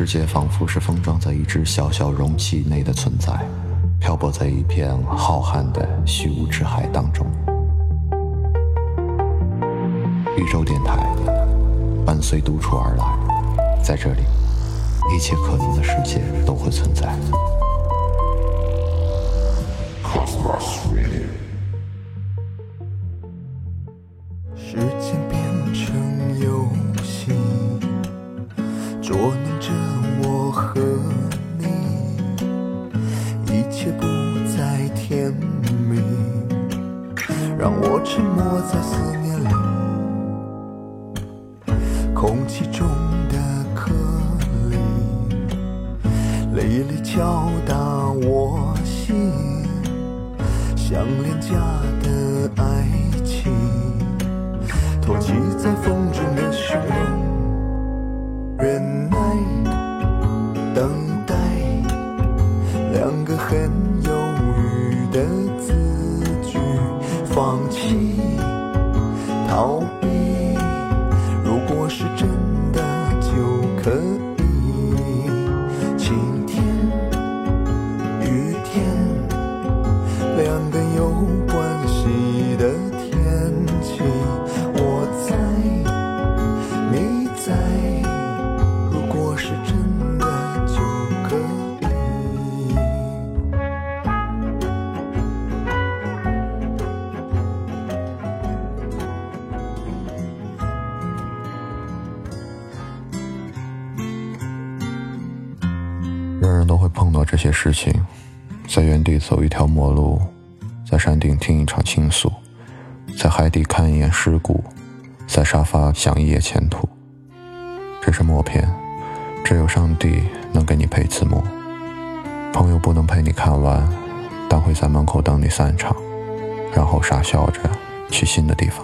世界仿佛是封装在一只小小容器内的存在，漂泊在一片浩瀚的虚无之海当中。宇宙电台伴随独处而来，在这里一切可能的世界都会存在。时间变成游戏，捉弄着我和你，一切不再甜蜜，让我沉默在思念里。空气中的颗粒累累敲打我心，像廉价的爱情托起在风中的虚荣。忍耐等待，两个很犹豫的字句，放弃逃避，如果是真的就可以。晴天雨天，两个有关系的天气，我在你在，是真的就可以。人人都会碰到这些事情，在原地走一条陌路，在山顶听一场倾诉，在海底看一眼尸骨，在沙发想一夜前途。这是默片，只有上帝能给你配字幕，朋友不能陪你看完，但会在门口等你散场，然后傻笑着去新的地方。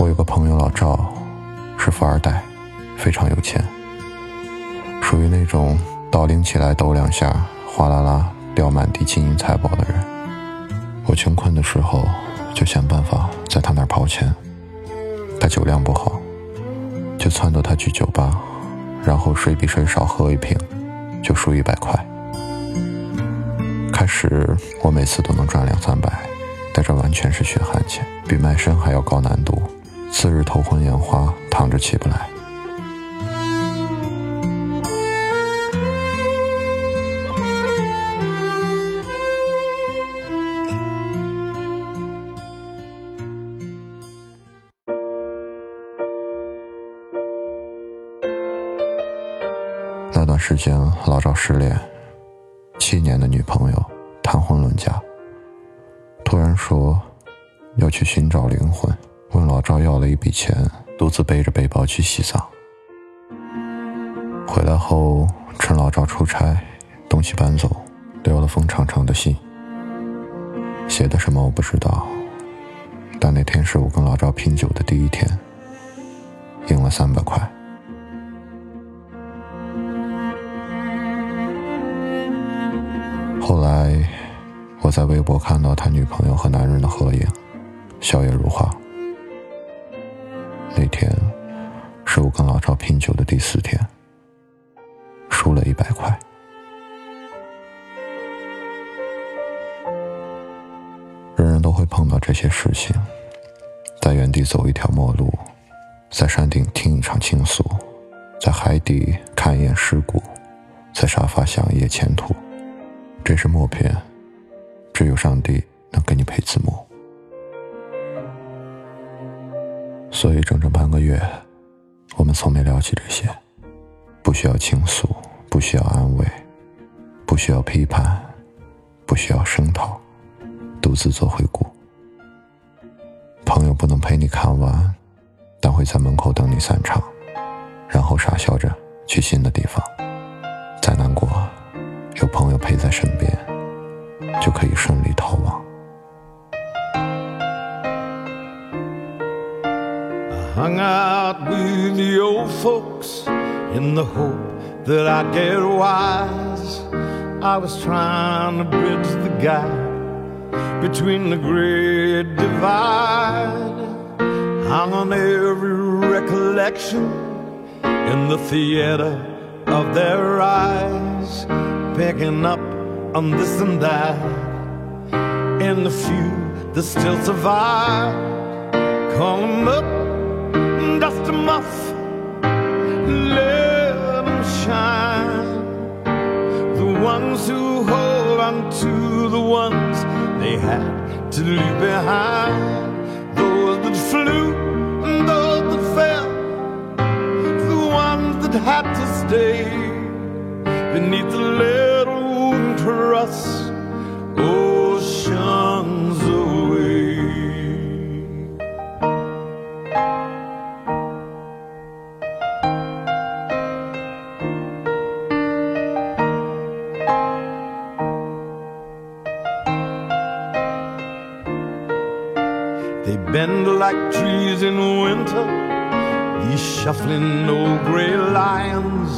我有个朋友老赵，是富二代，非常有钱，属于那种倒拎起来抖两下，哗啦啦掉满地金银财宝的人。我穷困的时候就想办法在他那儿刨钱，他酒量不好，就撺掇他去酒吧，然后谁比谁少喝一瓶就输100块。开始我每次都能赚200-300，但这完全是血汗钱，比卖身还要高难度，次日头昏眼花，躺着起不来。那段时间老赵失恋，7年的女朋友谈婚论嫁，突然说要去寻找灵魂，问老赵要了一笔钱，独自背着背包去西藏。回来后趁老赵出差，东西搬走，留了封长长的信，写的什么我不知道，但那天是我跟老赵拼酒的第一天，赢了300块。后来我在微博看到他女朋友和男人的合影，笑靥如花。那天是我跟老赵拼酒的第4天，输了100块。人人都会碰到这些事情，在原地走一条陌路，在山顶听一场倾诉，在海底看一眼尸骨，在沙发想一夜前途。这是默片，只有上帝能给你配字幕。所以整整半个月，我们从没聊起这些，不需要倾诉，不需要安慰，不需要批判，不需要声讨，独自做回顾。朋友不能陪你看完，但会在门口等你散场，然后傻笑着去新的地方。再难过，有朋友陪在身边，就可以顺利逃亡。I hung out with the old folks in the hope that I'd get wise. I was trying to bridge the gap between the great divide. Hung on every recollection in the theater of their eyes, picking up on this and that. And the few that still survive, call them up, dust them off, let them shine. The ones who hold on to the ones they had to leave behind, those that flew and those that fell, the ones that had to stay beneath the little winter us oceans away. They bend like trees in winter, these shuffling old gray lions,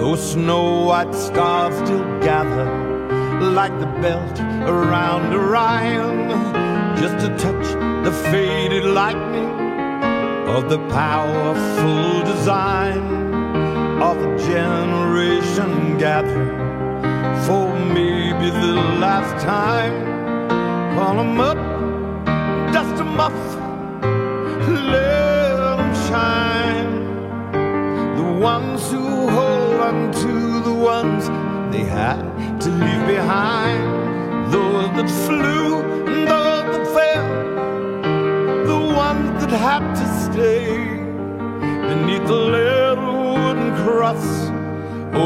those snow-white stars still gather like the belt around Orion, just to touch the faded lightning of the powerful design of a generation gathering for maybe the last time. Call them up, dust them off, let them shine. The ones who hold on to the ones they had to leave behind, those that flew and those that fell, the ones that had to stay beneath the little wooden cross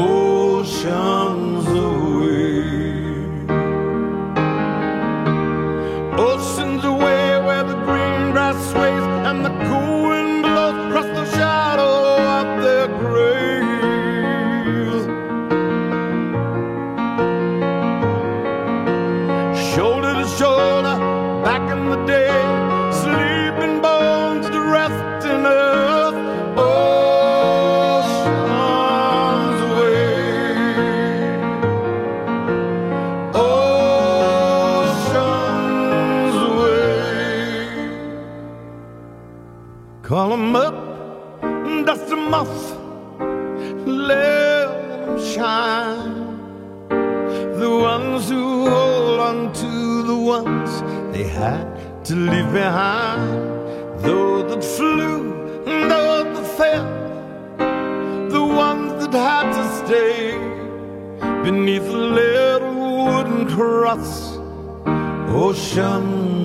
oceans away. Oceans away where the green grass sways and the cool wind blows across the shadow of their grave. Shoulder, back in the day, sleeping bones to rest in earth, oceans away, oceans away. Call them up, dust them off, let them shine. The ones who hold on to the ones they had to leave behind, those that flew and those that fell, the ones that had to stay beneath the little wooden cross ocean.